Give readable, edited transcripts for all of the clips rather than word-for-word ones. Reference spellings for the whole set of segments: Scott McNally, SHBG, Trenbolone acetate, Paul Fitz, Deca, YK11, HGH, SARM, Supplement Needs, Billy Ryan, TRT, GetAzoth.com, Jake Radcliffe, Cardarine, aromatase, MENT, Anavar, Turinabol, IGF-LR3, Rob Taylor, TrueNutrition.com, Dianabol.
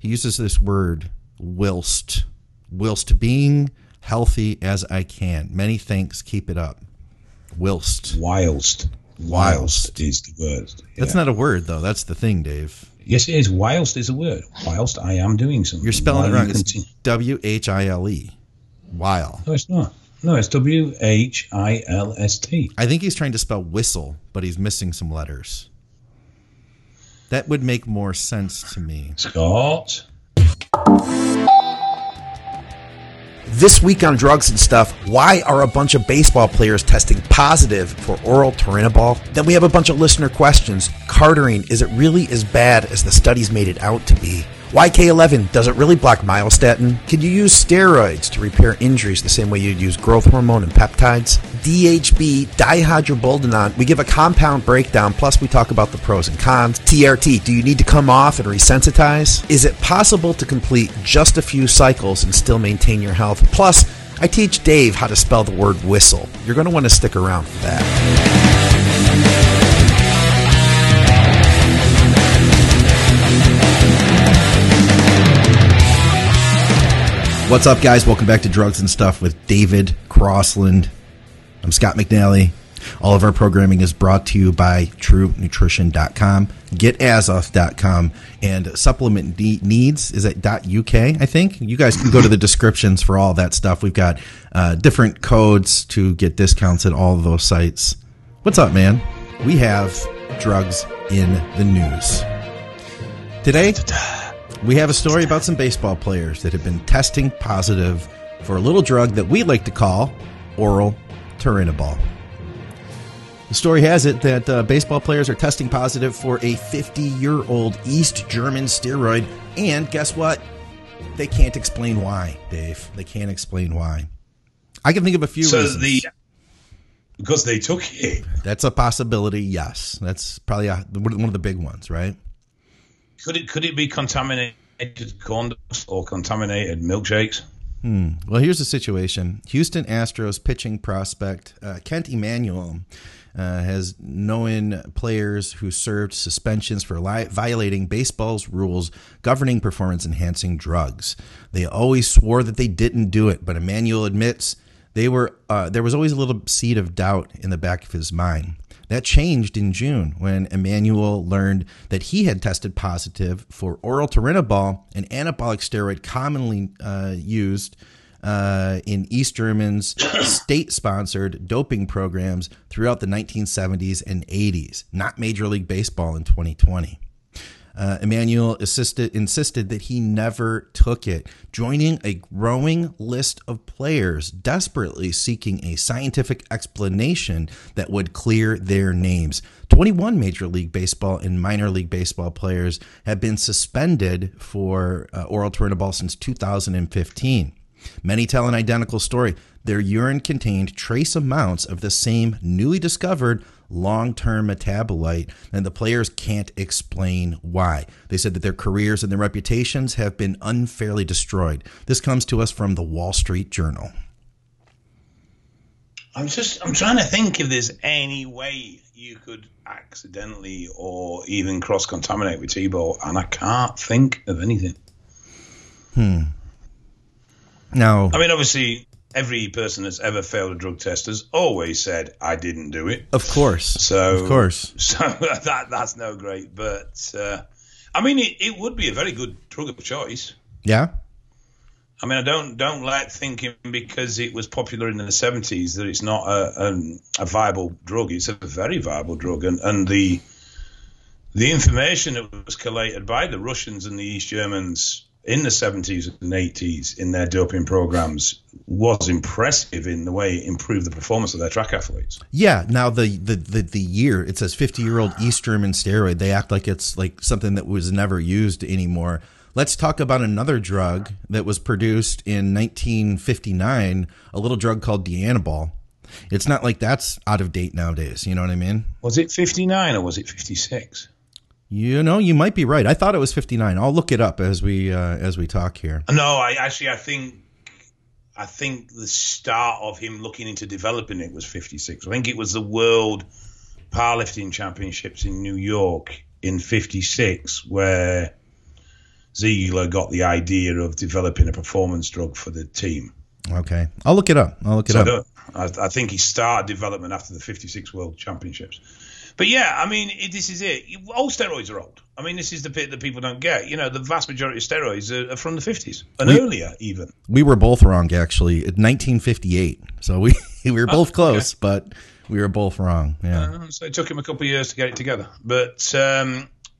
He uses this word whilst being healthy as I can. Many thanks. Keep it up. Whilst is the word. Yeah. That's not a word, though. That's the thing, Dave. Yes, it is. Whilst is a word. Whilst I am doing something. You're spelling it wrong. It's W-H-I-L-E. While. No, it's not. No, it's W-H-I-L-S-T. I think he's trying to spell whistle, but he's missing some letters. That would make more sense to me. Scott. This week on Drugs and Stuff, why are a bunch of baseball players testing positive for oral Turinabol? Then we have a bunch of listener questions. Cardarine, is it really as bad as the studies made it out to be? YK11, does it really block myostatin? Can you use steroids to repair injuries the same way you'd use growth hormone and peptides? DHB, dihydroboldenone, we give a compound breakdown, plus we talk about the pros and cons. TRT, do you need to come off and resensitize? Is it possible to complete just a few cycles and still maintain your health? Plus, I teach Dave how to spell the word whistle. You're going to want to stick around for that. What's up, guys? Welcome back to Drugs and Stuff with David Crossland. I'm Scott McNally. All of our programming is brought to you by TrueNutrition.com, GetAzoth.com, and Supplement Needs is at .uk, I think. You guys can go to the descriptions for all that stuff. We've got different codes to get discounts at all of those sites. What's up, man? We have drugs in the news. Today... we have a story about some baseball players that have been testing positive for a little drug that we like to call oral Turinabol. The story has it that baseball players are testing positive for a 50-year-old East German steroid, and guess what? They can't explain why, Dave. They can't explain why. I can think of a few reasons. Because they took it. That's a possibility, yes. That's probably one of the big ones, right? Could it be contaminated corn dogs or contaminated milkshakes? Well, here's the situation. Houston Astros pitching prospect Kent Emanuel has known players who served suspensions for violating baseball's rules governing performance-enhancing drugs. They always swore that they didn't do it, but Emanuel admits there was always a little seed of doubt in the back of his mind. That changed in June when Emanuel learned that he had tested positive for oral Turinabol, an anabolic steroid commonly used in East Germans' state-sponsored doping programs throughout the 1970s and 80s, not Major League Baseball in 2020. Emanuel insisted that he never took it, joining a growing list of players desperately seeking a scientific explanation that would clear their names. 21 Major League Baseball and Minor League Baseball players have been suspended for oral Turinabol since 2015. Many tell an identical story. Their urine contained trace amounts of the same newly discovered long-term metabolite, and the players can't explain why. They said that their careers and their reputations have been unfairly destroyed. This comes to us from the Wall Street Journal. I'm trying to think if there's any way you could accidentally or even cross-contaminate with T-ball, and I can't think of anything. No. I mean, obviously... every person that's ever failed a drug test has always said, I didn't do it. Of course. So that's no great. But, I mean, it would be a very good drug of choice. Yeah. I mean, I don't like thinking because it was popular in the 70s that it's not a viable drug. It's a very viable drug. And the information that was collated by the Russians and the East Germans in the 70s and 80s in their doping programs was impressive in the way it improved the performance of their track athletes. Yeah. Now the year, it says 50-year-old East German steroid. They act like it's like something that was never used anymore. Let's talk about another drug that was produced in 1959, a little drug called Dianabol. It's not like that's out of date nowadays. You know what I mean? Was it 59 or was it 56? You know, you might be right. I thought it was 59. I'll look it up as we talk here. No, I think the start of him looking into developing it was 56. I think it was the World Powerlifting Championships in New York in 56 where Ziegler got the idea of developing a performance drug for the team. Okay. I'll look it up. I think he started development after the 56 World Championships. But, yeah, I mean, this is it. All steroids are old. I mean, this is the bit that people don't get. You know, the vast majority of steroids are from the 50s and earlier even. We were both wrong, actually, in 1958. So we were both close, okay. But we were both wrong. Yeah. So it took him a couple of years to get it together. But,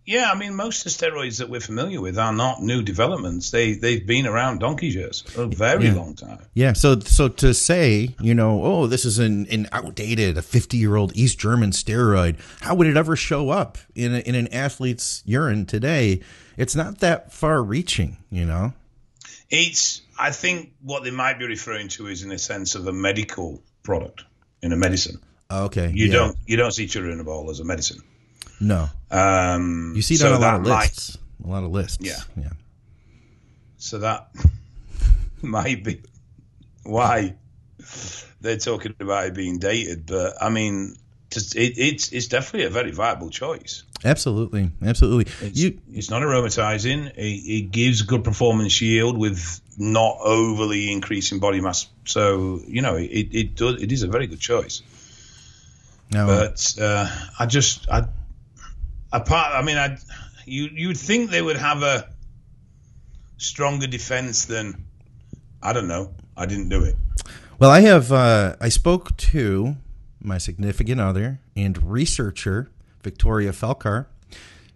yeah, I mean, most of the steroids that we're familiar with are not new developments. They've been around donkey's years, a very long time. Yeah, so to say, you know, oh, this is an outdated, a 50-year-old East German steroid, how would it ever show up in an athlete's urine today? It's not that far-reaching, you know? I think what they might be referring to is in a sense of a medical product, in a medicine. Okay. You don't see Turinabol as a medicine. No. You see that on a lot of lists. Yeah. So that might be why they're talking about it being dated. But, I mean, it's definitely a very viable choice. Absolutely. It's not aromatizing. It gives good performance yield with not overly increasing body mass. So, you know, it is a very good choice. No. But you'd think they would have a stronger defense than, I don't know, I didn't do it. Well, I have, I spoke to my significant other and researcher, Victoria Felcar.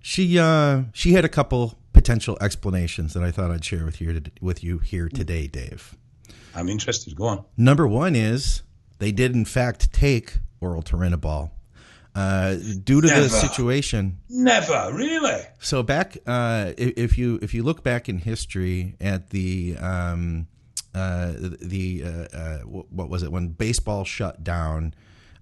She had a couple potential explanations that I thought I'd share with you here today, Dave. I'm interested. Go on. Number one is they did, in fact, take oral Turinabol. Due to the situation, never really. So back, if you look back in history at what was it when baseball shut down,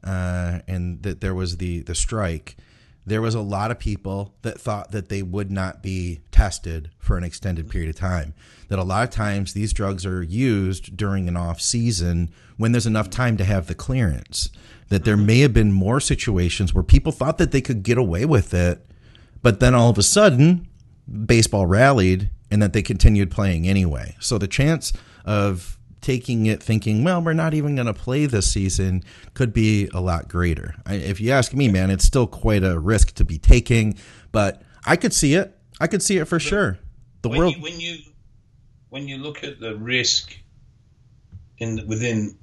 and that there was the strike, there was a lot of people that thought that they would not be tested for an extended period of time. That a lot of times these drugs are used during an off season when there's enough time to have the clearance. That there may have been more situations where people thought that they could get away with it, but then all of a sudden, baseball rallied and that they continued playing anyway. So the chance of taking it thinking, well, we're not even going to play this season could be a lot greater. If you ask me, man, it's still quite a risk to be taking, but I could see it. I could see it for sure. The world. When you look at the risk within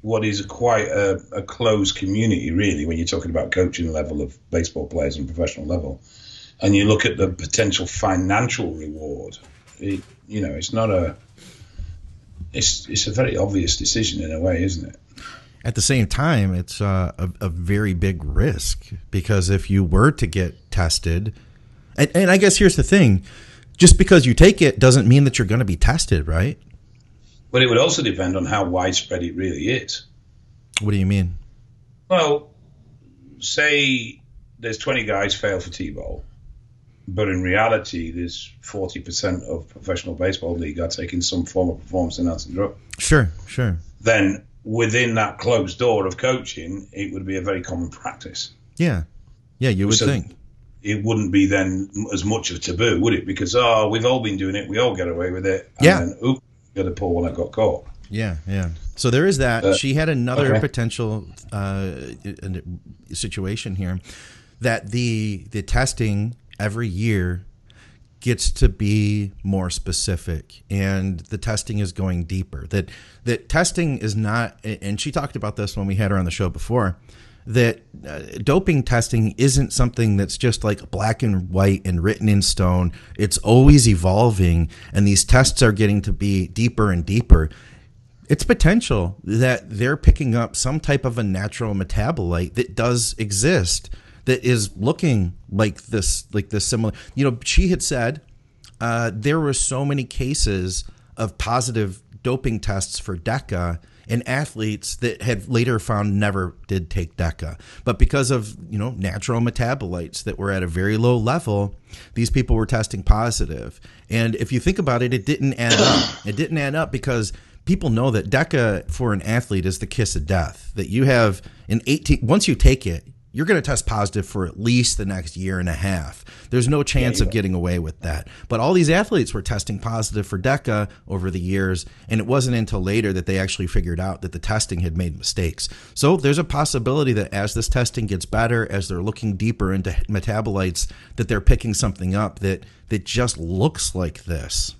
what is quite a closed community, really, when you're talking about coaching level of baseball players and professional level, and you look at the potential financial reward, it's a very obvious decision in a way, isn't it? At the same time, it's a very big risk, because if you were to get tested, and I guess here's the thing, just because you take it doesn't mean that you're going to be tested, right? But it would also depend on how widespread it really is. What do you mean? Well, say there's 20 guys fail for T-ball, but in reality, there's 40% of professional baseball league are taking some form of performance-enhancing drug. Sure. Then within that closed door of coaching, it would be a very common practice. Yeah, you would think. It wouldn't be then as much of a taboo, would it? Because, we've all been doing it, we all get away with it, and then, oops. Got to pull when I got caught. Yeah. So there is that. She had another potential situation here, that the testing every year gets to be more specific, and the testing is going deeper. That testing is not, and she talked about this when we had her on the show before, that doping testing isn't something that's just like black and white and written in stone. It's always evolving, and these tests are getting to be deeper and deeper. It's potential that they're picking up some type of a natural metabolite that does exist, that is looking like this similar. You know, she had said there were so many cases of positive doping tests for Deca, and athletes that had later found never did take Deca. But because of, you know, natural metabolites that were at a very low level, these people were testing positive. And if you think about it, it didn't add up. It didn't add up because people know that Deca for an athlete is the kiss of death, that you have once you take it, you're going to test positive for at least the next year and a half. There's no chance of getting away with that. But all these athletes were testing positive for DECA over the years, and it wasn't until later that they actually figured out that the testing had made mistakes. So there's a possibility that as this testing gets better, as they're looking deeper into metabolites, that they're picking something up that just looks like this.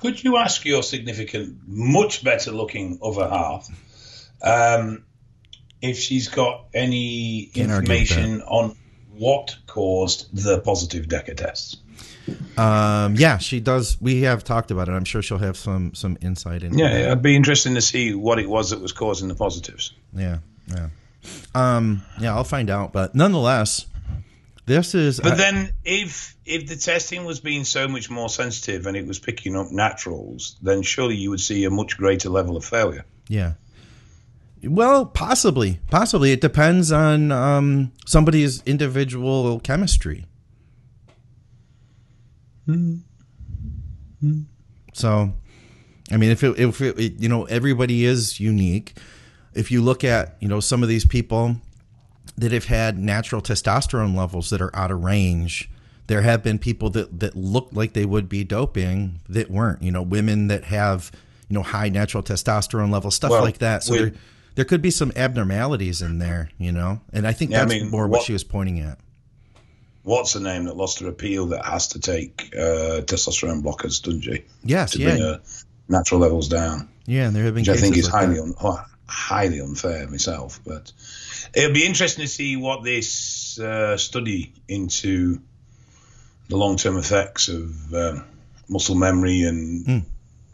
Could you ask your significant, much better looking other half if she's got any information on what caused the positive DECA tests? Yeah, she does. We have talked about it. I'm sure she'll have some insight into it. Yeah, it'd be interesting to see what it was that was causing the positives. Yeah. Yeah, I'll find out. But nonetheless, this is... But then if the testing was being so much more sensitive and it was picking up naturals, then surely you would see a much greater level of failure. Yeah. Well, possibly. It depends on somebody's individual chemistry. Mm-hmm. So, I mean, if it, you know, everybody is unique. If you look at, you know, some of these people that have had natural testosterone levels that are out of range, there have been people that looked like they would be doping that weren't, you know, women that have, you know, high natural testosterone levels, stuff like that. So there could be some abnormalities in there, you know, and I think that's what she was pointing at. What's the name that lost her appeal that has to take testosterone blockers, doesn't she? Yes, to bring her natural levels down. Yeah, and there have been cases I think is like highly unfair myself, but it'll be interesting to see what this study into the long-term effects of muscle memory and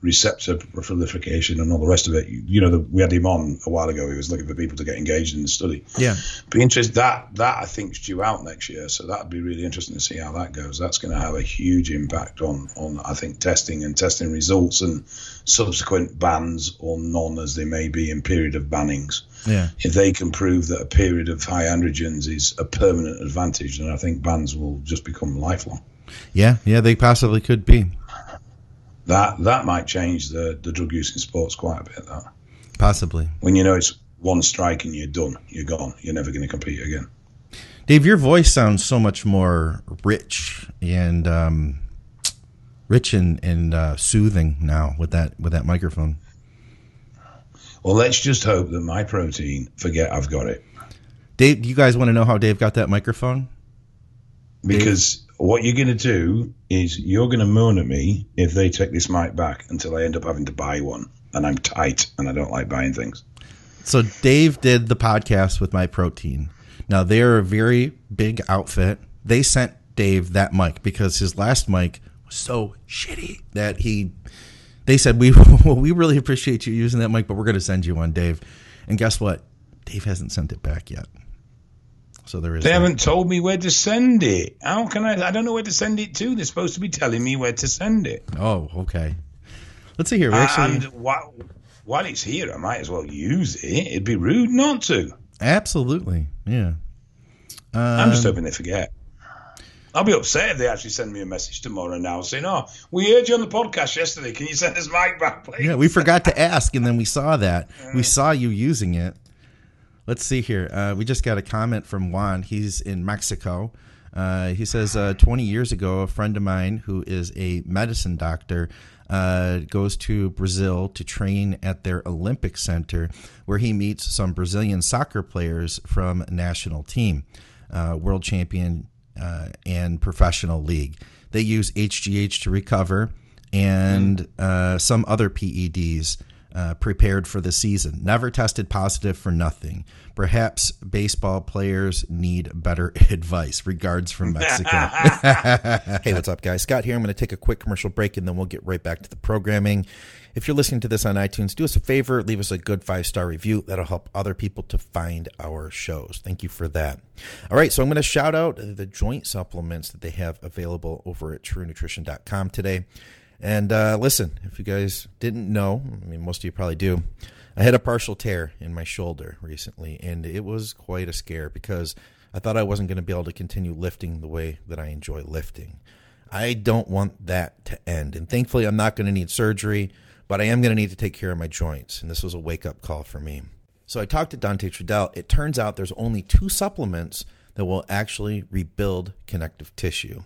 receptor proliferation and all the rest of it. You know, we had him on a while ago. He was looking for people to get engaged in the study. Yeah. Be interested. That I think is due out next year, so that'd be really interesting to see how that goes. That's going to have a huge impact on I think testing and testing results and subsequent bans or none as they may be in period of bannings. Yeah. If they can prove that a period of high androgens is a permanent advantage, then I think bans will just become lifelong. Yeah, they possibly could be. That might change the drug use in sports quite a bit. That possibly when you know it's one strike and you're done, you're gone, you're never going to compete again. Dave, your voice sounds so much more rich and soothing now with that microphone. Well, let's just hope that MyProtein forget I've got it. Dave, do you guys want to know how Dave got that microphone? Because what you're going to do is you're going to moan at me if they take this mic back until I end up having to buy one. And I'm tight and I don't like buying things. So Dave did the podcast with MyProtein. Now, they're a very big outfit. They sent Dave that mic because his last mic was so shitty that they said, we really appreciate you using that mic, but we're going to send you one, Dave. And guess what? Dave hasn't sent it back yet. So they haven't told me where to send it. How can I don't know where to send it to. They're supposed to be telling me where to send it. Oh, okay. Let's see here. And while it's here, I might as well use it. It'd be rude not to. Absolutely, yeah. I'm just hoping they forget. I'll be upset if they actually send me a message tomorrow now saying, oh, we heard you on the podcast yesterday. Can you send this mic back, please? Yeah, we forgot to ask, and then we saw that. We saw you using it. Let's see here. We just got a comment from Juan. He's in Mexico. He says 20 years ago, a friend of mine who is a medicine doctor goes to Brazil to train at their Olympic Center where he meets some Brazilian soccer players from national team, world champion and professional league. They use HGH to recover and some other PEDs. Prepared for the season. Never tested positive for nothing. Perhaps baseball players need better advice. Regards from Mexico. Hey, what's up, guys? Scott here. I'm going to take a quick commercial break, and then we'll get right back to the programming. If you're listening to this on iTunes, do us a favor. Leave us a good 5-star review. That'll help other people to find our shows. Thank you for that. All right, so I'm going to shout out the joint supplements that they have available over at TrueNutrition.com today. And listen, if you guys didn't know, I mean, most of you probably do, I had a partial tear in my shoulder recently, and it was quite a scare because I thought I wasn't going to be able to continue lifting the way that I enjoy lifting. I don't want that to end, and thankfully I'm not going to need surgery, but I am going to need to take care of my joints, and this was a wake-up call for me. So I talked to Dante Trudell. It turns out there's only two supplements that will actually rebuild connective tissue.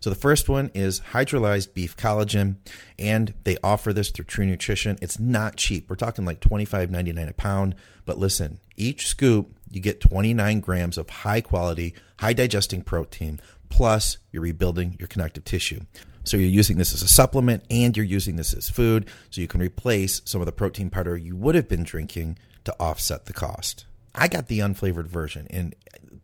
So the first one is hydrolyzed beef collagen, and they offer this through True Nutrition. It's not cheap. We're talking like $25.99 a pound. But listen, each scoop, you get 29 grams of high quality, high digesting protein, plus you're rebuilding your connective tissue. So you're using this as a supplement and you're using this as food, so you can replace some of the protein powder you would have been drinking to offset the cost. I got the unflavored version, and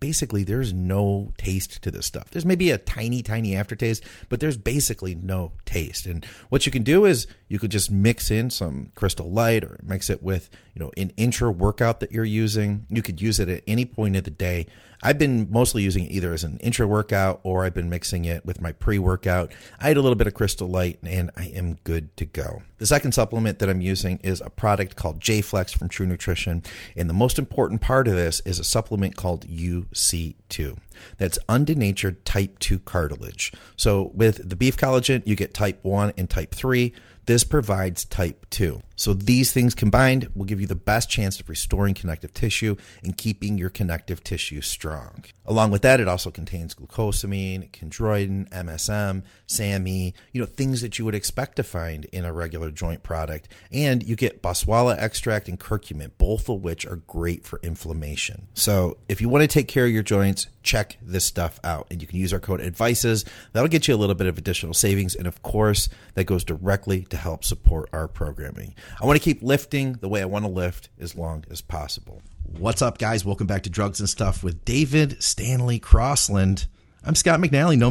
basically there's no taste to this stuff. There's maybe a tiny aftertaste, but there's basically no taste. And what you can do is you could just mix in some Crystal Light or mix it with, you know, an intra workout that you're using. You could use it at any point of the day. I've been mostly using it either as an intra workout or I've been mixing it with my pre-workout. I had a little bit of Crystal Light and I am good to go. The second supplement that I'm using is a product called JFlex from True Nutrition. And the most important part of this is a supplement called UC2. That's undenatured type 2 cartilage. So with the beef collagen, you get type 1 and type 3. This provides type 2. So these things combined will give you the best chance of restoring connective tissue and keeping your connective tissue strong. Along with that, it also contains glucosamine, chondroitin, MSM, SAMe, things that you would expect to find in a regular joint product. And you get boswellia extract and curcumin, both of which are great for inflammation. So if you want to take care of your joints, check this stuff out. And you can use our code ADVICES. That'll get you a little bit of additional savings. And of course, that goes directly to help support our programming. I want to keep lifting the way I want to lift as long as possible. What's up, guys? Welcome back to Drugs and Stuff with David Stanley Crossland. I'm Scott McNally, no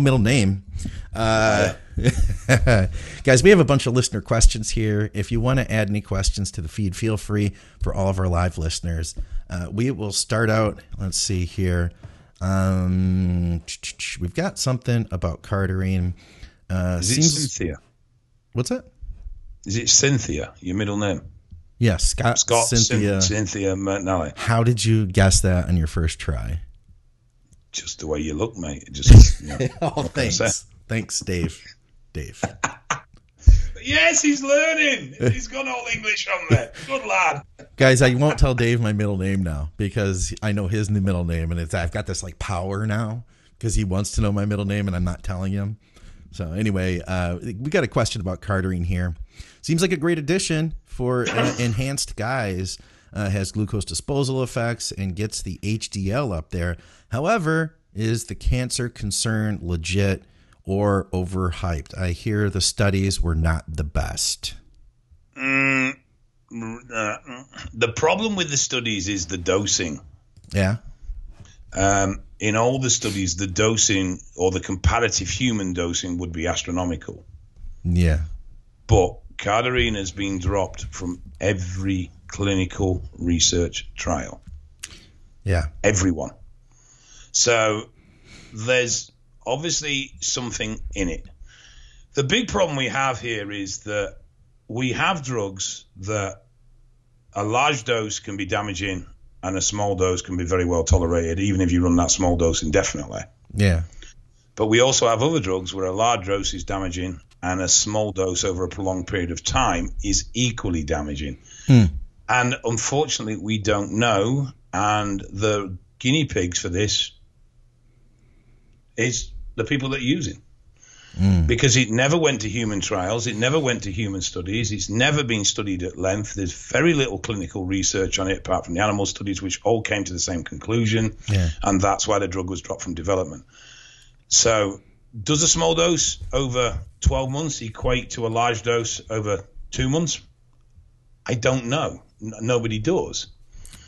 middle name. Guys, we have a bunch of listener questions here. If you want to add any questions to the feed, feel free for all of our live listeners. We will start out, let's see here. We've got something about Cardarine. Cynthia? What's that? Is it Cynthia, your middle name? Yeah, Scott Cynthia McNally. How did you guess that on your first try? Just the way you look, mate. Oh, thanks. Thanks, Dave. Yes, he's learning. He's got Old English on there. Good lad. Guys, I won't tell Dave my middle name now because I know his new middle name, and I've got this like power now because he wants to know my middle name, and I'm not telling him. So anyway, we got a question about Cardarine here. Seems like a great addition for enhanced guys. Has glucose disposal effects and gets the HDL up there. However, is the cancer concern legit or overhyped? I hear the studies were not the best. The problem with the studies is the dosing. Yeah. In all the studies, the dosing or the comparative human dosing would be astronomical. Yeah. But Cardarine has been dropped from every clinical research trial. Yeah. Everyone. So there's obviously something in it. The big problem we have here is that we have drugs that a large dose can be damaging and a small dose can be very well tolerated, even if you run that small dose indefinitely. Yeah. But we also have other drugs where a large dose is damaging and a small dose over a prolonged period of time is equally damaging. Hmm. And unfortunately, we don't know. And the guinea pigs for this is the people that use it. Mm. Because it never went to human trials. It never went to human studies. It's never been studied at length. There's very little clinical research on it apart from the animal studies, which all came to the same conclusion. Yeah. And that's why the drug was dropped from development. So does a small dose over 12 months equate to a large dose over 2 months? I don't know. Nobody does.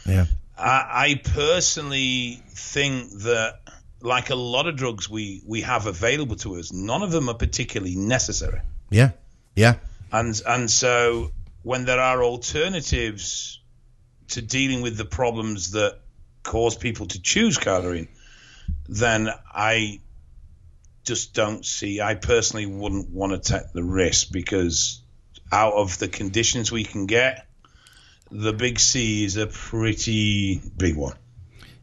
Yeah. I personally think that, like a lot of drugs we have available to us, none of them are particularly necessary. Yeah, yeah. And so when there are alternatives to dealing with the problems that cause people to choose Cardarine, then I just don't see. I personally wouldn't want to take the risk because out of the conditions we can get, the big C is a pretty big one.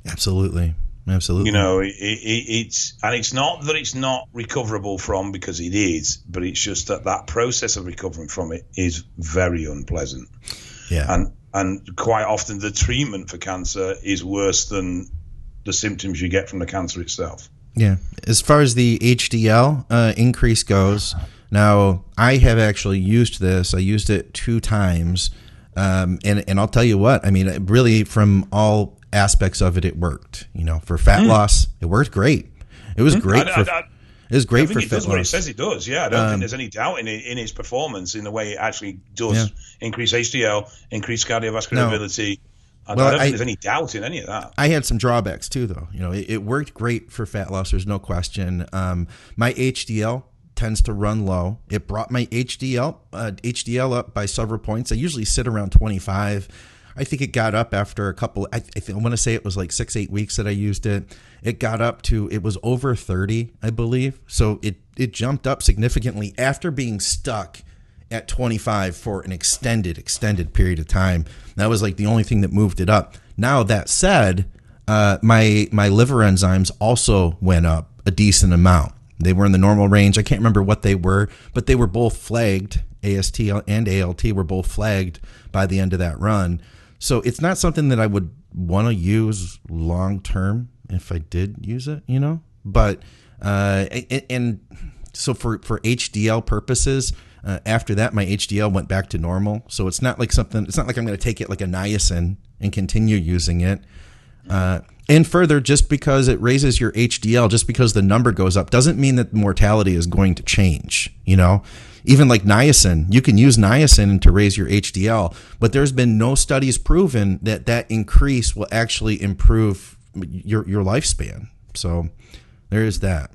Absolutely. It's not that it's not recoverable from, because it is, but it's just that process of recovering from it is very unpleasant. Yeah. And And quite often the treatment for cancer is worse than the symptoms you get from the cancer itself. Yeah. As far as the HDL increase goes, now I have actually used this. I used it 2 times. And I'll tell you what, I mean, really from all aspects of it, it worked. You know, for fat loss, it worked great. It was great for it was great for fitness. I think it does what it says it does, yeah. I don't think there's any doubt in its performance, in the way it actually does increase HDL, increase cardiovascular ability. I don't think there's any doubt in any of that. I had some drawbacks too, though. You know, it worked great for fat loss. There's no question. My HDL tends to run low. It brought my HDL up by several points. I usually sit around 25. I think it got up after a couple, I want to say it was like 6-8 weeks that I used it. It got up to, it was over 30, I believe. So it jumped up significantly after being stuck at 25 for an extended period of time. That was like the only thing that moved it up. Now that said, my liver enzymes also went up a decent amount. They were in the normal range. I can't remember what they were, but they were both flagged. AST and ALT were both flagged by the end of that run. So it's not something that I would want to use long term if I did use it, you know. But so for HDL purposes, after that my HDL went back to normal. So it's not like something. It's not like I'm going to take it like a niacin and continue using it. And further, just because it raises your HDL, just because the number goes up, doesn't mean that the mortality is going to change. You know, even like niacin, you can use niacin to raise your HDL, but there's been no studies proven that that increase will actually improve your lifespan. So there is that.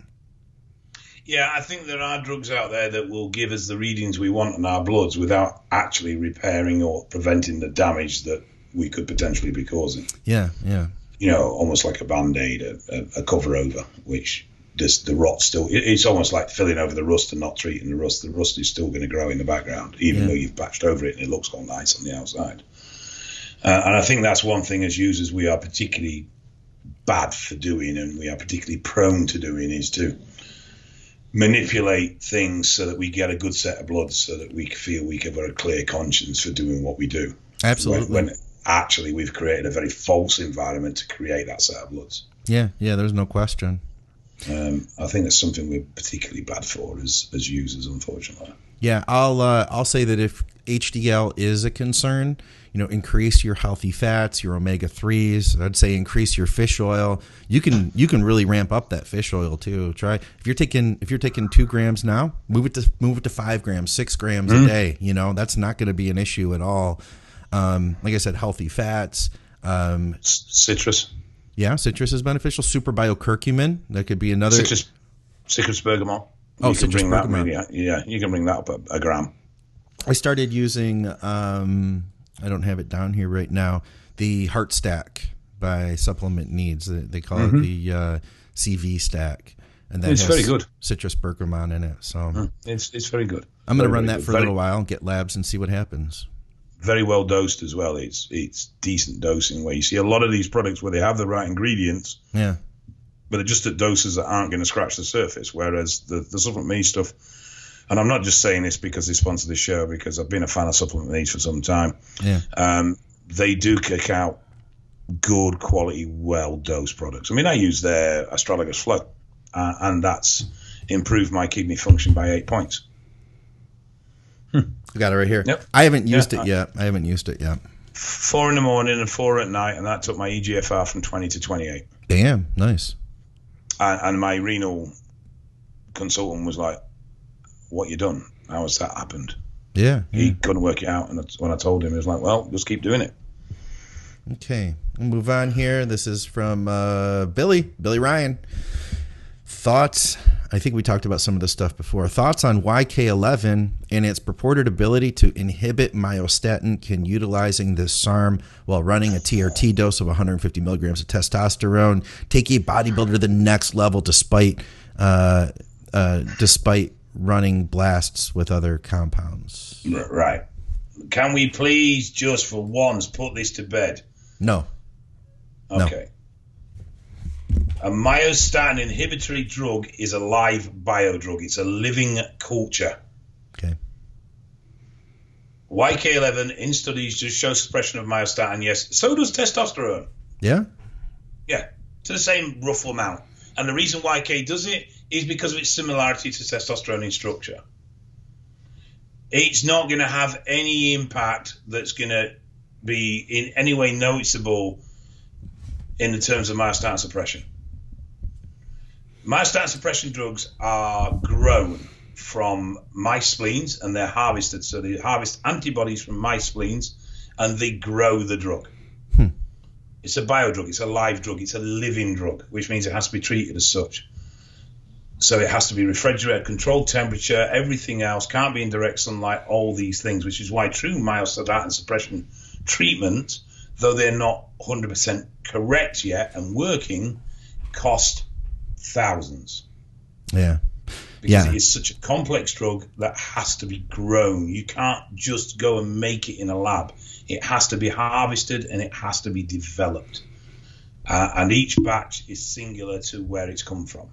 Yeah, I think there are drugs out there that will give us the readings we want in our bloods without actually repairing or preventing the damage that we could potentially be causing. Yeah. You know, almost like a Band-Aid, a cover-over, which the rot still... It's almost like filling over the rust and not treating the rust. The rust is still going to grow in the background, even though you've patched over it and it looks all nice on the outside. And I think that's one thing as users we are particularly bad for doing, and we are particularly prone to doing, is to manipulate things so that we get a good set of bloods, so that we feel we have a clear conscience for doing what we do. Absolutely. When actually we've created a very false environment to create that set of bloods. Yeah, there's no question. I think that's something we're particularly bad for as users, unfortunately. Yeah, I'll say that if HDL is a concern, you know, increase your healthy fats, your omega-3s. I'd say increase your fish oil. You can really ramp up that fish oil too. Try, if you're taking 2 grams now, move it to 5 grams, 6 grams a day. You know, that's not going to be an issue at all. Like I said, healthy fats, citrus. Yeah, citrus is beneficial. Super biocurcumin, that could be another. Citrus bergamot. Oh, citrus bergamot. Yeah, you can bring that up a gram. I started using. I don't have it down here right now. The Heart Stack by Supplement Needs. They call it the CV Stack, and that it's has very good. Citrus bergamot in it. So it's very good. I'm going to run that for a little while and get labs and see what happens. Very well dosed as well. It's decent dosing, where you see a lot of these products where they have the right ingredients, but they're just at doses that aren't going to scratch the surface. Whereas the Supplement Needs stuff, and I'm not just saying this because they sponsor this show, because I've been a fan of Supplement Needs for some time. Yeah. They do kick out good quality, well dosed products. I mean, I use their Astragalus Flow, and that's improved my kidney function by 8 points. I got it right here. Yep. I haven't used it yet. 4 in the morning and 4 at night, and that took my EGFR from 20 to 28. Damn, nice. And my renal consultant was like, what you done? How has that happened? Yeah. He couldn't work it out, and when I told him, he was like, well, just keep doing it. Okay, we'll move on here. This is from Billy Ryan. Thoughts, I think we talked about some of this stuff before. Thoughts on YK11 and its purported ability to inhibit myostatin. Can utilizing this SARM while running a TRT dose of 150 milligrams of testosterone take a bodybuilder to the next level, despite running blasts with other compounds? Right. Can we please just for once put this to bed? No. Okay. No. A myostatin inhibitory drug is a live biodrug. It's a living culture. Okay. YK11 in studies just shows suppression of myostatin. Yes, so does testosterone. Yeah? Yeah, to the same rough amount. And the reason YK does it is because of its similarity to testosterone in structure. It's not going to have any impact that's going to be in any way noticeable in the terms of myostatin suppression. Myostatin suppression drugs are grown from mice spleens, and they're harvested. So they harvest antibodies from mice spleens, and they grow the drug. It's a biodrug. It's a live drug. It's a living drug, which means it has to be treated as such. So it has to be refrigerated, controlled temperature, everything else, can't be in direct sunlight, all these things, which is why true myostatin suppression treatment, though they're not 100% correct yet and working, cost thousands. Yeah. Because it is such a complex drug that has to be grown. You can't just go and make it in a lab. It has to be harvested and it has to be developed. And each batch is singular to where it's come from.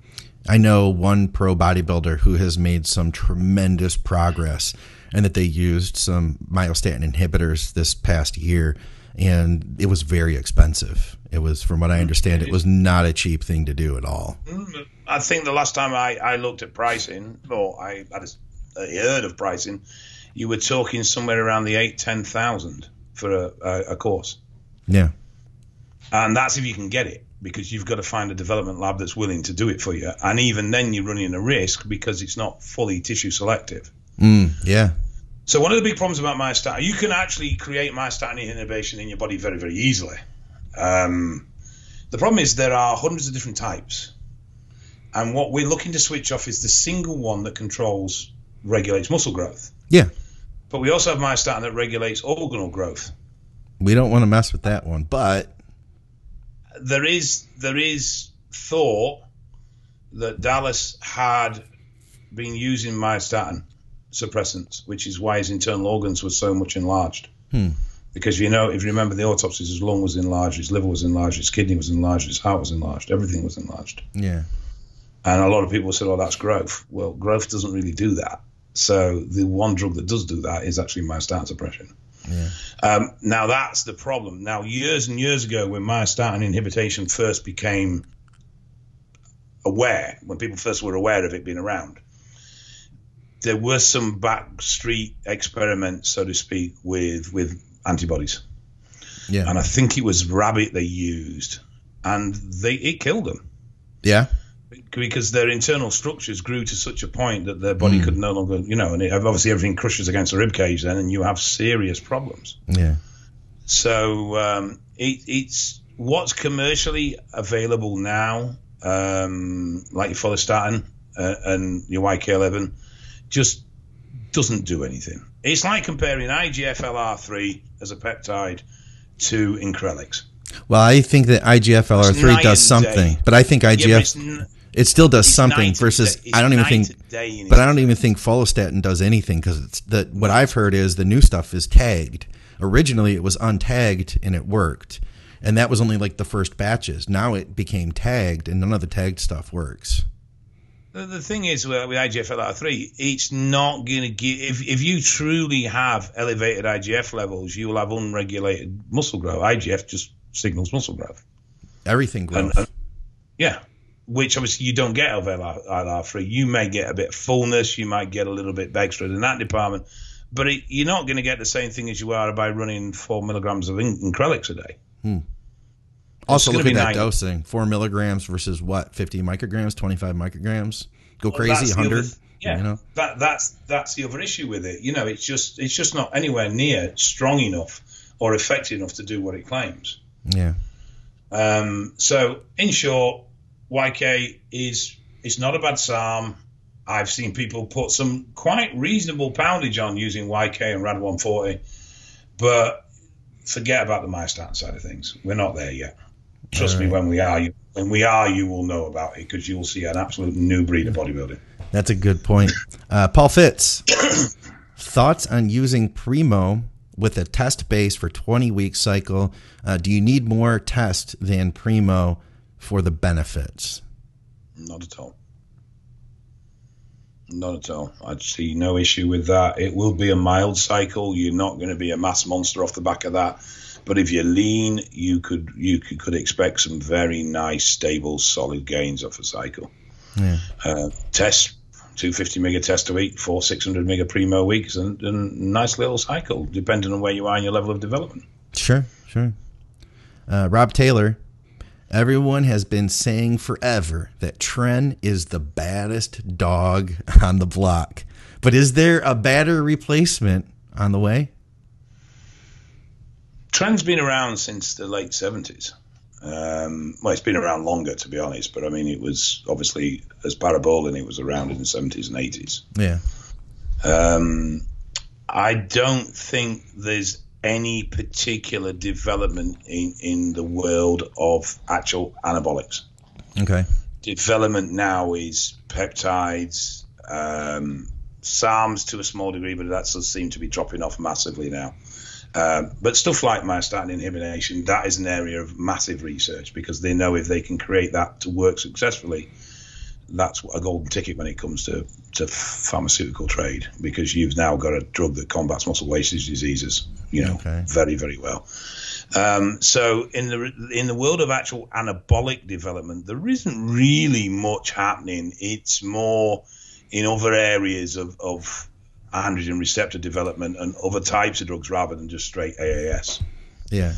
I know one pro bodybuilder who has made some tremendous progress, and that they used some myostatin inhibitors this past year, and it was very expensive. It was, from what I understand, it was not a cheap thing to do at all. I think the last time I looked at pricing, or I heard of pricing, you were talking somewhere around the $8,000-$10,000 for a course. Yeah. And that's if you can get it, because you've got to find a development lab that's willing to do it for you. And even then you're running a risk because it's not fully tissue selective. Yeah. So one of the big problems about myostatin, you can actually create myostatin inhibition in your body very, very easily. The problem is there are hundreds of different types. And what we're looking to switch off is the single one that controls, regulates muscle growth. Yeah. But we also have myostatin that regulates organal growth. We don't want to mess with that one, but... There is thought that Dallas had been using myostatin suppressants, which is why his internal organs were so much enlarged. Because, you know, if you remember the autopsies, his lung was enlarged, his liver was enlarged, his kidney was enlarged, his heart was enlarged, everything was enlarged. Yeah. And a lot of people said, oh, that's growth. Well, growth doesn't really do that. So the one drug that does do that is actually myostatin suppression. Yeah. Now that's the problem. Now, years and years ago, when myostatin inhibition first became aware, when people first were aware of it being around, there were some backstreet experiments, so to speak, with antibodies. Yeah. And I think it was rabbit they used, and it killed them. Yeah. Because their internal structures grew to such a point that their body could no longer, you know, and obviously everything crushes against the rib cage then, and you have serious problems. Yeah. So it's what's commercially available now, like your Follistatin and your YK11, just doesn't do anything. It's like comparing IGF-LR3 as a peptide to Increlex. Well, I think that IGF-LR3 does something, but I think it still does something versus I don't even think Follistatin does anything, because what I've heard is the new stuff is tagged. Originally, it was untagged and it worked, and that was only like the first batches. Now it became tagged, and none of the tagged stuff works. The thing is with IGF-LR3, it's not going to give. If you truly have elevated IGF levels, you will have unregulated muscle growth. IGF just signals muscle growth. Everything growth. Yeah, which obviously you don't get out of LR3. You may get a bit of fullness. You might get a little bit extra in that department. But you're not going to get the same thing as you are by running 4 milligrams of Increlex a day. Also, look at that dosing. 4 milligrams versus what? 50 micrograms, 25 micrograms? Go crazy, 100? Yeah, you know? That's the other issue with it. You know, it's just not anywhere near strong enough or effective enough to do what it claims. Yeah. So, in short, YK is not a bad SARM. I've seen people put some quite reasonable poundage on using YK and RAD 140, but forget about the myostatin side of things. We're not there yet. Trust me, when we are, you will know about it, because you will see an absolute new breed of bodybuilding. That's a good point. Paul Fitz, thoughts on using Primo with a test base for 20-week cycle? Do you need more test than Primo for the benefits? Not at all. Not at all. I'd see no issue with that. It will be a mild cycle. You're not going to be a mass monster off the back of that. But if you're lean, you could expect some very nice, stable, solid gains off a cycle. Yeah. Test 250 mega test a week, 400-600 mega primo weeks, and nice little cycle, depending on where you are and your level of development. Sure, sure. Rob Taylor, everyone has been saying forever that Tren is the baddest dog on the block. But is there a badder replacement on the way? Tren's been around since the late 70s. Well, it's been around longer, to be honest. But, I mean, it was obviously, as parabolin, it was around in the 70s and 80s. Yeah. I don't think there's any particular development in the world of actual anabolics. Okay. Development now is peptides, SARMs to a small degree, but that does seem to be dropping off massively now. But stuff like myostatin inhibition, that is an area of massive research, because they know if they can create that to work successfully, that's a golden ticket when it comes to pharmaceutical trade, because you've now got a drug that combats muscle wastage diseases, you know, okay, very, very well. So in the world of actual anabolic development, there isn't really much happening. It's more in other areas of androgen receptor development and other types of drugs rather than just straight AAS. Yeah.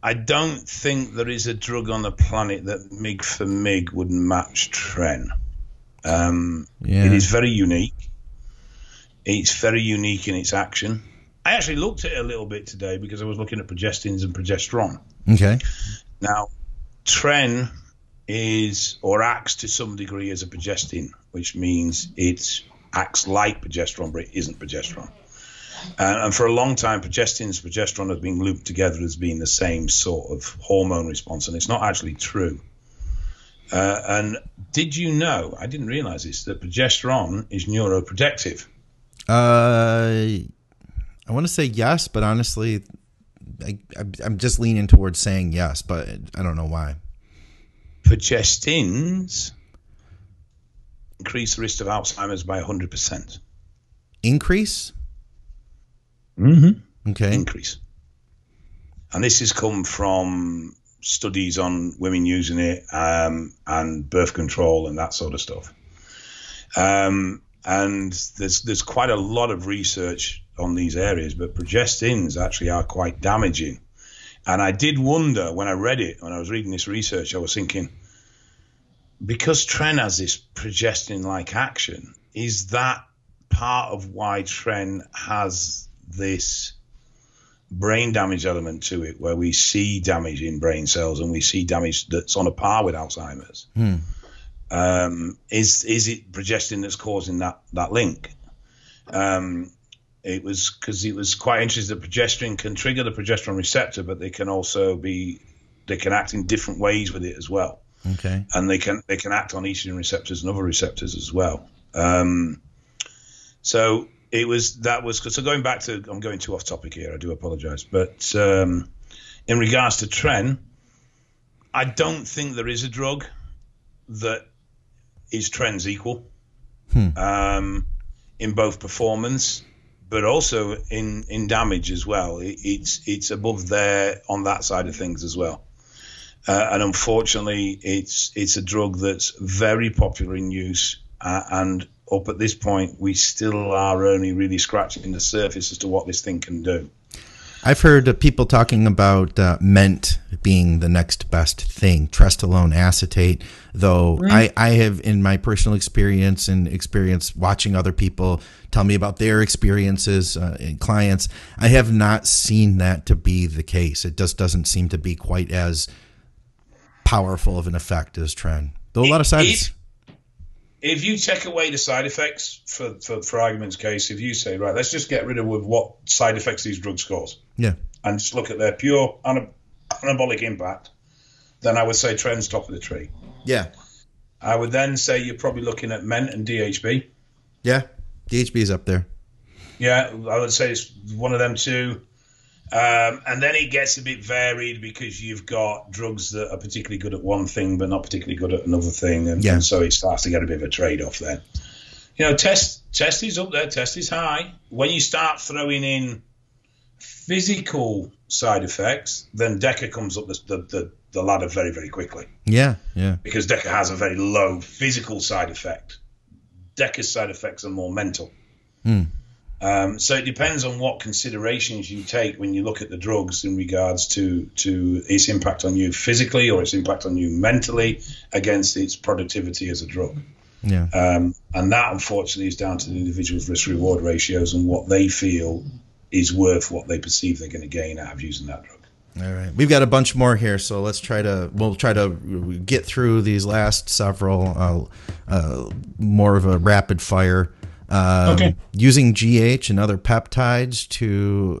I don't think there is a drug on the planet that mg for mg would match Tren. Yeah. It is very unique. It's very unique in its action. I actually looked at it a little bit today because I was looking at progestins and progesterone. Okay. Now, Tren is, or acts to some degree as a progestin, which means it acts like progesterone, but it isn't progesterone. And for a long time, progestins and progesterone have been looped together as being the same sort of hormone response, and it's not actually true. And did you know, I didn't realize this, that progesterone is neuroprotective? I want to say yes, but honestly, I'm just leaning towards saying yes, but I don't know why. Progestins increase the risk of Alzheimer's by 100%. Increase? Mm-hmm. Okay. Increase. And this has come from studies on women using it and birth control and that sort of stuff. And there's quite a lot of research on these areas, but progestins actually are quite damaging. And I did wonder when I read it, when I was reading this research, I was thinking, because Tren has this progestin-like action, is that part of why Tren has this brain damage element to it, where we see damage in brain cells and we see damage that's on a par with Alzheimer's? Is it progestin that's causing that link? It was, because it was quite interesting that progesterone can trigger the progesterone receptor, but they can also be, they can act in different ways with it as well. Okay. And they can act on estrogen receptors and other receptors as well. So it was, that was, so going back to, I'm going too off topic here, I do apologize. But in regards to Tren, I don't think there is a drug that is Tren's equal in both performance, but also in damage as well. It's above there on that side of things as well. And unfortunately, it's a drug that's very popular in use, and up at this point, we still are only really scratching the surface as to what this thing can do. I've heard people talking about MENT being the next best thing, Trenbolone acetate, though I have, in my personal experience and experience watching other people tell me about their experiences and clients, I have not seen that to be the case. It just doesn't seem to be quite as powerful of an effect as Tren, though a lot of sides. If you take away the side effects, for argument's case, if you say, right, let's just get rid of what side effects these drugs cause, yeah, and just look at their pure anabolic impact, then I would say Tren's top of the tree. Yeah. I would then say you're probably looking at MENT and DHB. Yeah, DHB is up there. Yeah, I would say it's one of them two. And then it gets a bit varied, because you've got drugs that are particularly good at one thing but not particularly good at another thing, and so it starts to get a bit of a trade-off then. you know, test is up there, test is high. When you start throwing in physical side effects, then Deca comes up the ladder very, very quickly. Yeah, yeah. Because Deca has a very low physical side effect. Deca's side effects are more mental. Mm. So it depends on what considerations you take when you look at the drugs in regards to its impact on you physically or its impact on you mentally against its productivity as a drug. Yeah. And that, unfortunately, is down to the individual's risk-reward ratios and what they feel is worth what they perceive they're going to gain out of using that drug. All right. We've got a bunch more here, so let's try to get through these last several, more of a rapid fire. Okay. Using GH and other peptides to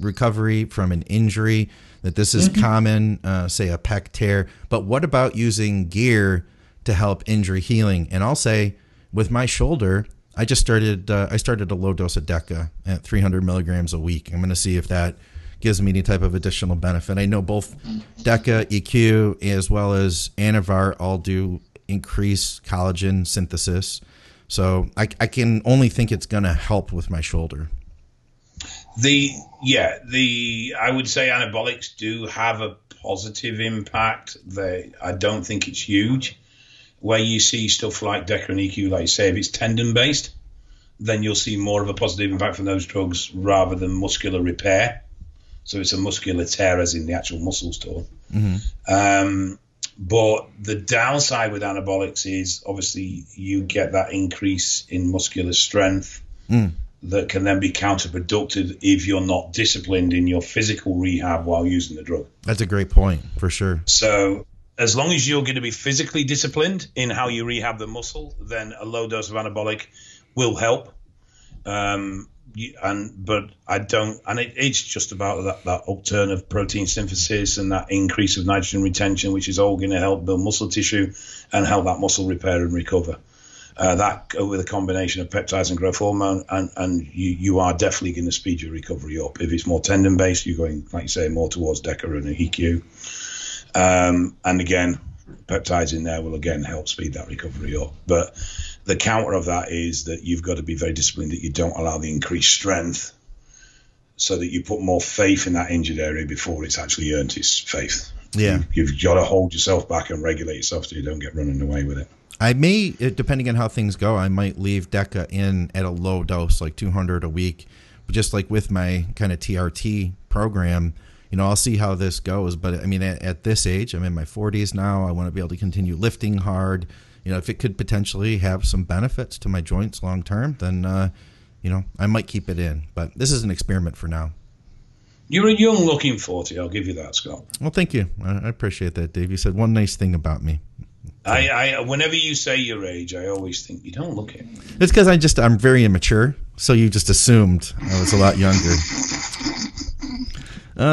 recovery from an injury, that this is common, say a pec tear. But what about using gear to help injury healing? And I'll say with my shoulder, I just started a low dose of Deca at 300 milligrams a week. I'm going to see if that gives me any type of additional benefit. I know both Deca, EQ, as well as Anavar all do increase collagen synthesis. So I can only think it's going to help with my shoulder. I would say anabolics do have a positive impact. I don't think it's huge. Where you see stuff like Deca and EQ, like say if it's tendon based, then you'll see more of a positive impact from those drugs rather than muscular repair. So it's a muscular tear as in the actual muscles torn. Mm-hmm. But the downside with anabolics is obviously you get that increase in muscular strength that can then be counterproductive if you're not disciplined in your physical rehab while using the drug. That's a great point, for sure. So as long as you're going to be physically disciplined in how you rehab the muscle, then a low dose of anabolic will help. It's just about that upturn of protein synthesis and that increase of nitrogen retention, which is all going to help build muscle tissue and help that muscle repair and recover. That with a combination of peptides and growth hormone, and you are definitely going to speed your recovery up. If it's more tendon based, you're going, like you say, more towards Deca and EQ. And again, peptides in there will again help speed that recovery up. But the counter of that is that you've got to be very disciplined that you don't allow the increased strength so that you put more faith in that injured area before it's actually earned its faith. Yeah. You've got to hold yourself back and regulate yourself so you don't get running away with it. I may, depending on how things go, I might leave Deca in at a low dose, like 200 a week. But just like with my kind of TRT program, you know, I'll see how this goes. But I mean, at this age, I'm in my 40s now. I want to be able to continue lifting hard. You know, if it could potentially have some benefits to my joints long term, then, you know, I might keep it in. But this is an experiment for now. You're a young looking 40. I'll give you that, Scott. Well, thank you. I appreciate that, Dave. You said one nice thing about me. Whenever you say your age, I always think you don't look it. It's because I'm very immature. So you just assumed I was a lot younger.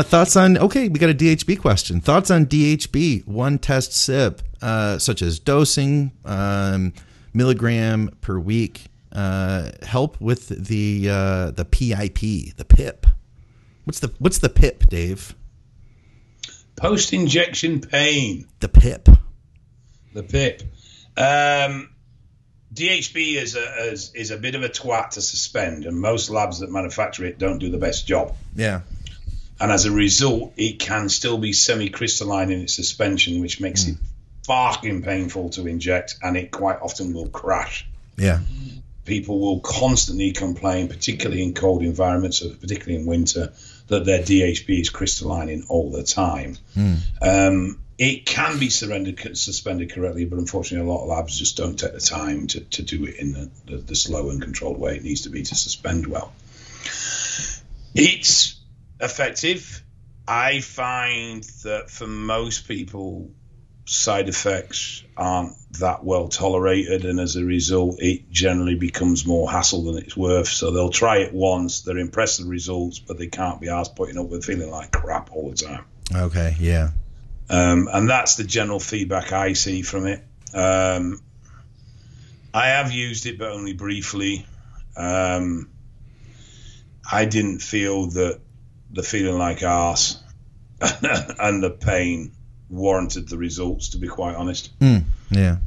Thoughts on, okay, we got a DHB question. Thoughts on DHB, one test sip, such as dosing, milligram per week, help with the PIP, the PIP. What's the PIP, Dave? Post-injection pain. The PIP. DHB is a bit of a twat to suspend, and most labs that manufacture it don't do the best job. Yeah. And as a result, it can still be semi-crystalline in its suspension, which makes it fucking painful to inject, and it quite often will crash. Yeah. People will constantly complain, particularly in cold environments, particularly in winter, that their DHB is crystallining all the time. It can be suspended correctly, but unfortunately a lot of labs just don't take the time to do it in the slow and controlled way it needs to be to suspend well. It's effective. I find that for most people, side effects aren't that well tolerated, and as a result, it generally becomes more hassle than it's worth. So they'll try it once, they're impressed with the results, but they can't be arsed putting up with feeling like crap all the time. Okay, yeah. And that's the general feedback I see from it. I have used it, but only briefly. I didn't feel that the feeling like arse and the pain warranted the results, to be quite honest. Yeah.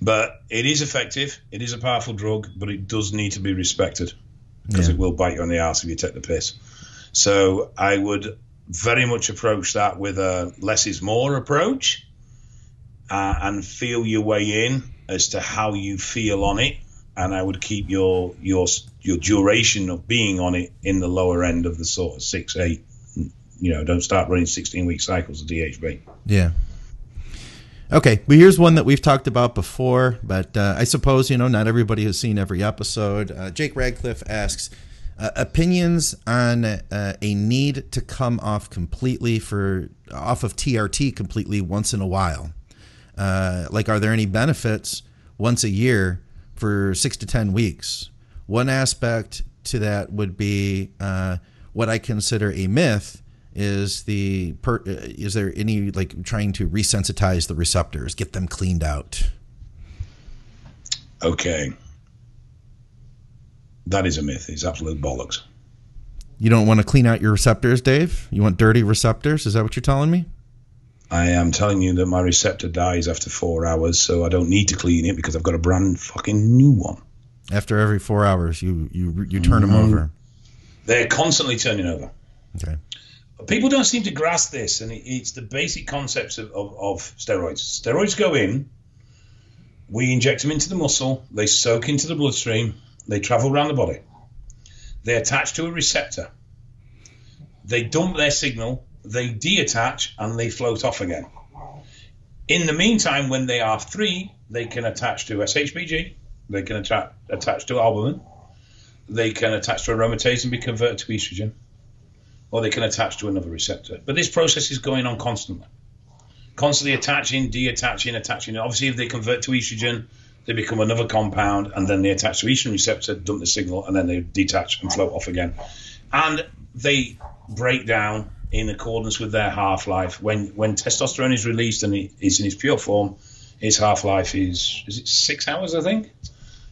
But it is effective. It is a powerful drug, but it does need to be respected because it will bite you on the arse if you take the piss. So I would very much approach that with a less is more approach and feel your way in as to how you feel on it. And I would keep your duration of being on it in the lower end of the sort of 6-8. You know, don't start running 16-week cycles of DHB. Yeah. Okay, well, here's one that we've talked about before, but I suppose, you know, not everybody has seen every episode. Jake Radcliffe asks, opinions on a need to come off completely off of TRT completely once in a while. Like, are there any benefits once a year for 6 to 10 weeks? One aspect to that would be what I consider a myth. Is there any, like, trying to resensitize the receptors, get them cleaned out? Okay. That is a myth. It's absolute bollocks. You don't want to clean out your receptors, Dave? You want dirty receptors? Is that what you're telling me? I am telling you that my receptor dies after 4 hours, so I don't need to clean it because I've got a brand fucking new one. After every 4 hours, you turn them over. They're constantly turning over. Okay. People don't seem to grasp this, and it's the basic concepts of steroids. Steroids go in, we inject them into the muscle, they soak into the bloodstream, they travel around the body. They attach to a receptor. They dump their signal, they deattach, and they float off again. In the meantime, when they are free, they can attach to SHBG, they can attach to albumin, they can attach to aromatase and be converted to estrogen, or they can attach to another receptor. But this process is going on constantly. Constantly attaching, deattaching, attaching. Obviously, if they convert to estrogen, they become another compound, and then they attach to estrogen receptor, dump the signal, and then they detach and float off again. And they break down in accordance with their half-life. When testosterone is released and it is in its pure form, its half-life is it 6 hours, I think?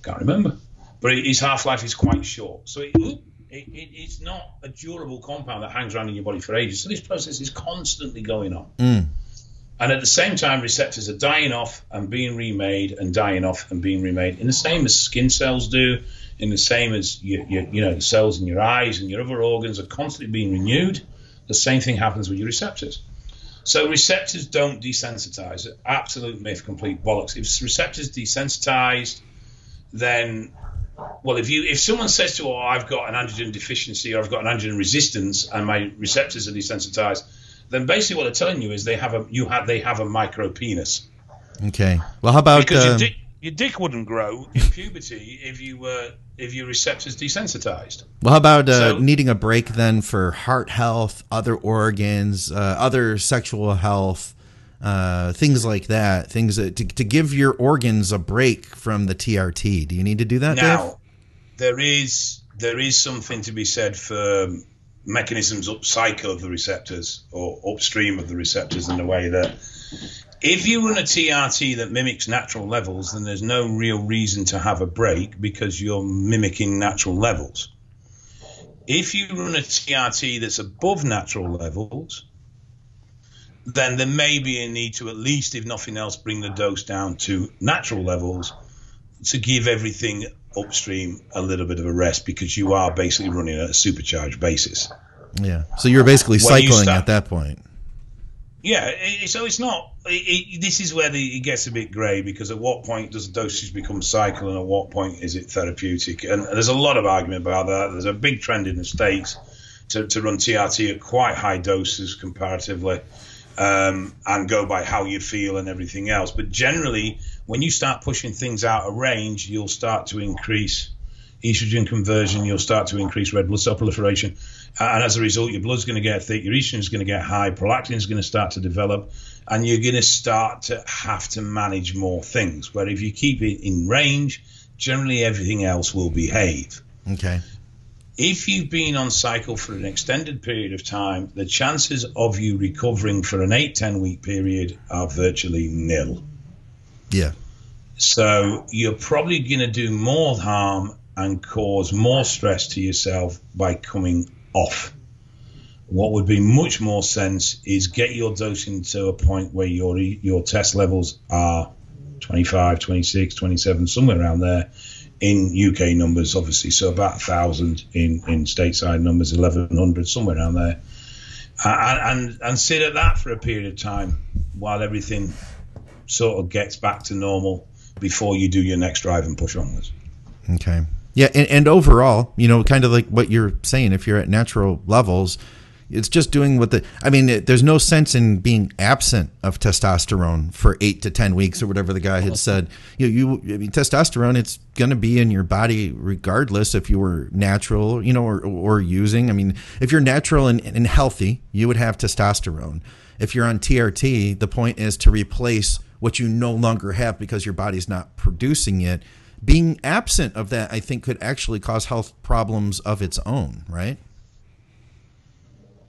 Can't remember. But its half-life is quite short. So it's not a durable compound that hangs around in your body for ages. So this process is constantly going on. Mm. And at the same time, receptors are dying off and being remade and dying off and being remade, in the same as skin cells do, in the same as, you know, the cells in your eyes and your other organs are constantly being renewed. The same thing happens with your receptors. So receptors don't desensitize. Absolute myth, complete bollocks. If receptors desensitized, then... Well, if someone says to, I've got an androgen deficiency or I've got an androgen resistance and my receptors are desensitized, then basically what they're telling you is they have a micro penis. Okay. Well, how about because your dick wouldn't grow in puberty if your receptors desensitized. Well, how about needing a break then for heart health, other organs, other sexual health, things like that, things that to give your organs a break from the TRT. Do you need to do that now, Dave? There is something to be said for mechanisms up cycle of the receptors or upstream of the receptors in a way that if you run a TRT that mimics natural levels, then there's no real reason to have a break because you're mimicking natural levels. If you run a TRT that's above natural levels, then there may be a need to at least, if nothing else, bring the dose down to natural levels to give everything upstream a little bit of a rest because you are basically running at a supercharged basis. Yeah. So you're basically cycling at that point. Yeah. So it's not – this is where it gets a bit grey because at what point does the dosage become cycle and at what point is it therapeutic? And there's a lot of argument about that. There's a big trend in the States to run TRT at quite high doses comparatively. And go by how you feel and everything else. But generally, when you start pushing things out of range, you'll start to increase estrogen conversion, you'll start to increase red blood cell proliferation. And as a result, your blood's going to get thick, your estrogen's going to get high, prolactin's going to start to develop, and you're going to start to have to manage more things. Where if you keep it in range, generally everything else will behave. Okay. If you've been on cycle for an extended period of time, the chances of you recovering for an 8-10 week period are virtually nil. Yeah. So you're probably going to do more harm and cause more stress to yourself by coming off. What would be much more sense is get your dosing to a point where your test levels are 25, 26, 27, somewhere around there in UK numbers, obviously. So about 1,000 in stateside numbers, 1,100, somewhere around there. And sit at that for a period of time while everything sort of gets back to normal before you do your next drive and push onwards. Okay. Yeah, and overall, you know, kind of like what you're saying, if you're at natural levels, it's just doing what the, I mean, there's no sense in being absent of testosterone for 8 to 10 weeks or whatever the guy had said. I mean, testosterone, it's going to be in your body regardless if you were natural, you know, or using. I mean, if you're natural and healthy, you would have testosterone. If you're on TRT, the point is to replace what you no longer have because your body's not producing it. Being absent of that, I think, could actually cause health problems of its own, right?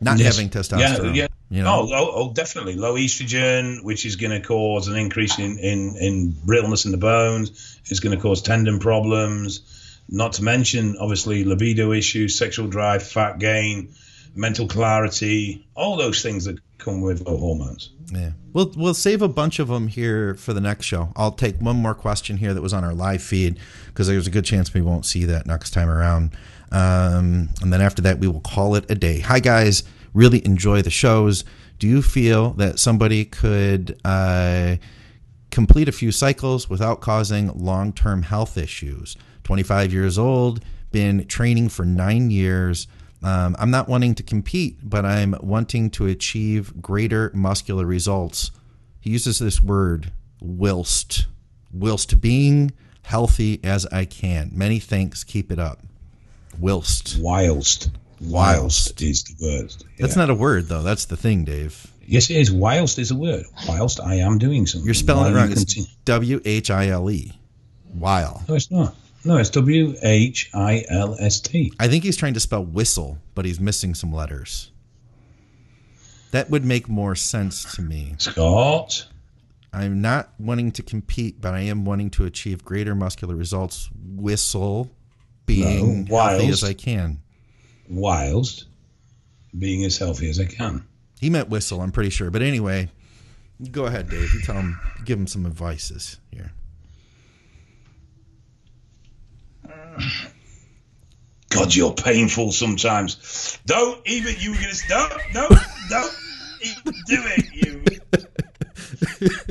Not having testosterone. Yeah. You know? Definitely. Low estrogen, which is going to cause an increase in brittleness in the bones. It's going to cause tendon problems. Not to mention, obviously, libido issues, sexual drive, fat gain, mental clarity, all those things that come with low hormones. Yeah. We'll save a bunch of them here for the next show. I'll take one more question here that was on our live feed because there's a good chance we won't see that next time around. And then after that, we will call it a day. Hi, guys. Really enjoy the shows. Do you feel that somebody could complete a few cycles without causing long-term health issues? 25 years old, been training for 9 years. I'm not wanting to compete, but I'm wanting to achieve greater muscular results. He uses this word, whilst being healthy as I can. Many thanks. Keep it up. Whilst is the word. Yeah. That's not a word, though. That's the thing, Dave. Yes, it is. Whilst is a word. Whilst I am doing something. You're spelling it wrong. It's W-H-I-L-E. While. No, it's not. No, it's W-H-I-L-S-T. I think he's trying to spell whistle, but he's missing some letters. That would make more sense to me. Scott? I'm not wanting to compete, but I am wanting to achieve greater muscular results. Whistle. Being healthy as I can. Whilst being as healthy as I can. He meant whistle, I'm pretty sure. But anyway, go ahead, Dave. You tell him, give him some advices here. God, you're painful sometimes. Don't even, you were going to stop. Don't even do it, you.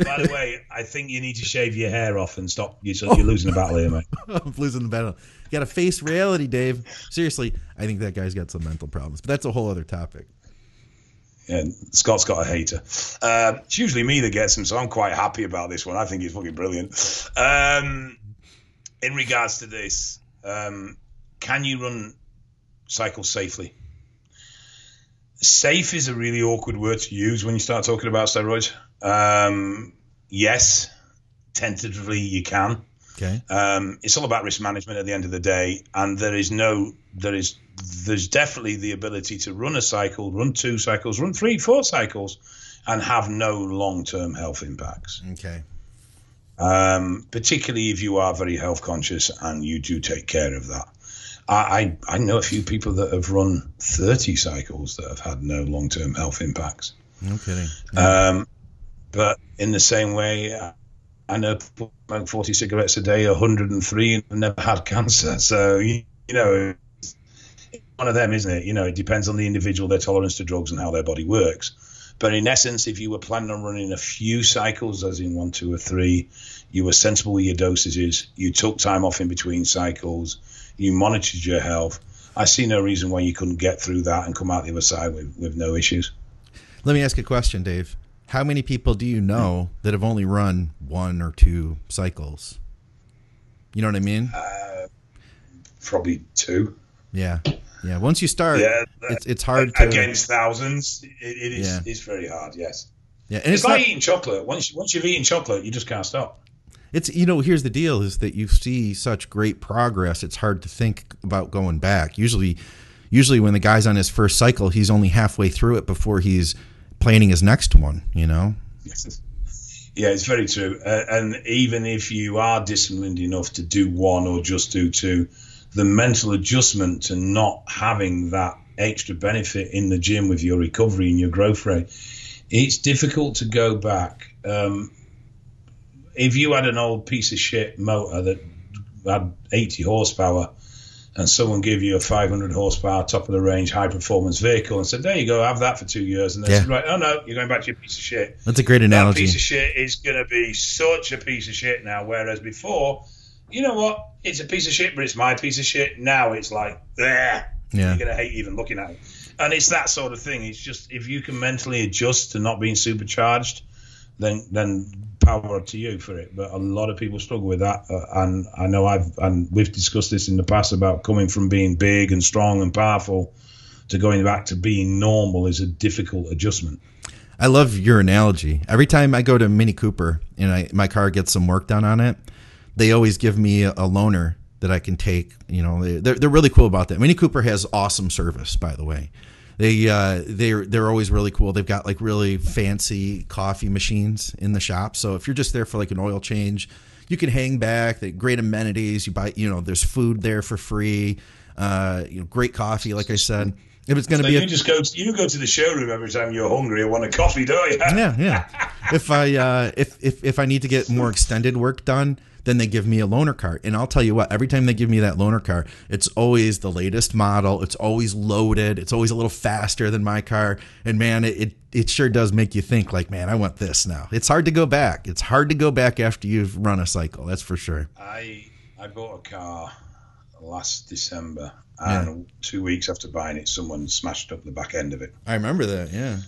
By the way, I think you need to shave your hair off and stop. You're losing the battle here, mate. I'm losing the battle. You got to face reality, Dave. Seriously, I think that guy's got some mental problems, but that's a whole other topic. Yeah, Scott's got a hater. It's usually me that gets him, so I'm quite happy about this one. I think he's fucking brilliant. In regards to this, can you run cycles safely? Safe is a really awkward word to use when you start talking about steroids. Yes, tentatively you can. Okay. It's all about risk management at the end of the day, and there's definitely the ability to run a cycle, run 2 cycles, run 3, 4 cycles, and have no long-term health impacts. Okay. Particularly if you are very health conscious and you do take care of that. I know a few people that have run 30 cycles that have had no long-term health impacts. No kidding. Yeah. But in the same way, I know people smoke 40 cigarettes a day, 103, and have never had cancer. So, you know, it's one of them, isn't it? You know, it depends on the individual, their tolerance to drugs and how their body works. But in essence, if you were planning on running a few cycles, as in 1, 2, or 3, you were sensible with your dosages, you took time off in between cycles, you monitored your health, I see no reason why you couldn't get through that and come out the other side with no issues. Let me ask you a question, Dave. How many people do you know that have only run 1 or 2 cycles? You know what I mean? Probably 2. Yeah. Yeah. Once you start, it's hard to... Against thousands, it's very hard, yes. Yeah, and it's like eating chocolate. Once you've eaten chocolate, you just can't stop. It's, you know, here's the deal is that you see such great progress, it's hard to think about going back. Usually when the guy's on his first cycle, he's only halfway through it before he's planning his next one, you know? Yes. Yeah, it's very true. And even if you are disciplined enough to do 1 or just do 2, the mental adjustment to not having that extra benefit in the gym with your recovery and your growth rate, it's difficult to go back. if you had an old piece of shit motor that had 80 horsepower and someone gave you a 500 horsepower top of the range high performance vehicle and said, there you go, have that for 2 years, and they said, right, oh no, you're going back to your piece of shit. That's a great analogy. That piece of shit is going to be such a piece of shit now, whereas before, you know what, it's a piece of shit, but it's my piece of shit. Now it's like, yeah, you're going to hate even looking at it. And it's that sort of thing. It's just, if you can mentally adjust to not being supercharged, then power to you for it. But a lot of people struggle with that, and I know we've discussed this in the past about coming from being big and strong and powerful to going back to being normal is a difficult adjustment. I love your analogy. Every time I go to Mini Cooper and my car gets some work done on it, they always give me a loaner that I can take. You know, they're really cool about that. Mini Cooper has awesome service, by the way. They're always really cool. They've got like really fancy coffee machines in the shop. So if you're just there for like an oil change, you can hang back. They great amenities. You buy, you know, there's food there for free. You know, great coffee. Like I said, if it's going to so be, you just go to the showroom every time you're hungry or want a coffee, don't you? Yeah. If I need to get more extended work done, then they give me a loaner cart. And I'll tell you what, every time they give me that loaner cart, it's always the latest model. It's always loaded. It's always a little faster than my car. And man, it sure does make you think like, man, I want this now. It's hard to go back. It's hard to go back after you've run a cycle. That's for sure. I bought a car last December, and 2 weeks after buying it, someone smashed up the back end of it. I remember that. Yeah.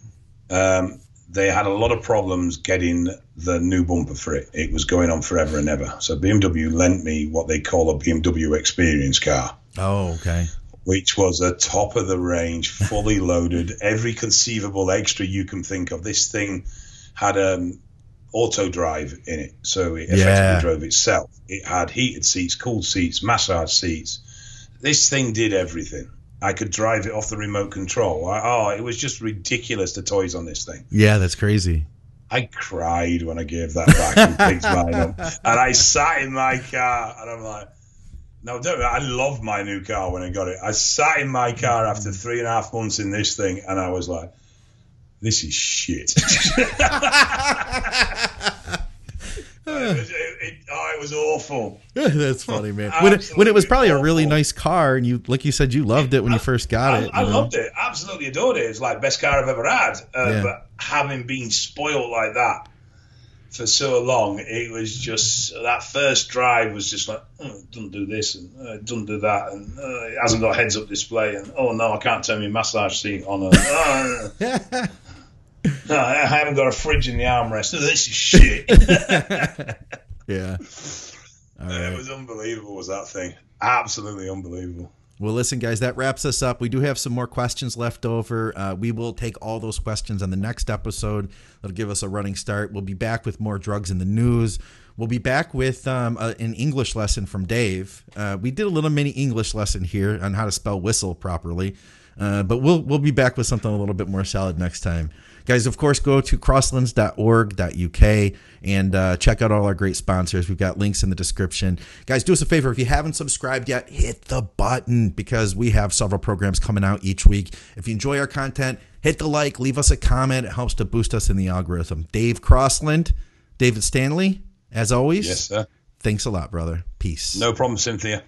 They had a lot of problems getting the new bumper for it. It was going on forever and ever. So BMW lent me what they call a BMW experience car. Oh, okay. Which was a top of the range, fully loaded, every conceivable extra you can think of. This thing had auto drive in it, so it effectively drove itself. It had heated seats, cooled seats, massage seats. This thing did everything. I could drive it off the remote control. It was just ridiculous, the toys on this thing. Yeah, that's crazy. I cried when I gave that back and picked mine up. And I sat in my car and I'm like, no, don't. I love my new car when I got it. I sat in my car after 3.5 months in this thing and I was like, this is shit. It was awful. That's funny, man. When it was probably awful. A really nice car, and you, like you said, you loved it when you first got it. I loved it. Absolutely adored it. It's like best car I've ever had. But having been spoiled like that for so long, it was just that first drive was just like, it doesn't do this and it doesn't do that, and it hasn't got heads up display, and oh no, I can't turn my massage seat on. No, I haven't got a fridge in the armrest. This is shit. Yeah. All right. It was unbelievable, was that thing. Absolutely unbelievable. Well, listen, guys, that wraps us up. We do have some more questions left over. We will take all those questions on the next episode. That'll give us a running start. We'll be back with more drugs in the news. We'll be back with an English lesson from Dave. We did a little mini English lesson here on how to spell whistle properly. But we'll be back with something a little bit more solid next time. Guys, of course, go to crosslands.org.uk and check out all our great sponsors. We've got links in the description. Guys, do us a favor. If you haven't subscribed yet, hit the button because we have several programs coming out each week. If you enjoy our content, hit the like, leave us a comment. It helps to boost us in the algorithm. Dave Crossland, David Stanley, as always. Yes, sir. Thanks a lot, brother. Peace. No problem, Cynthia.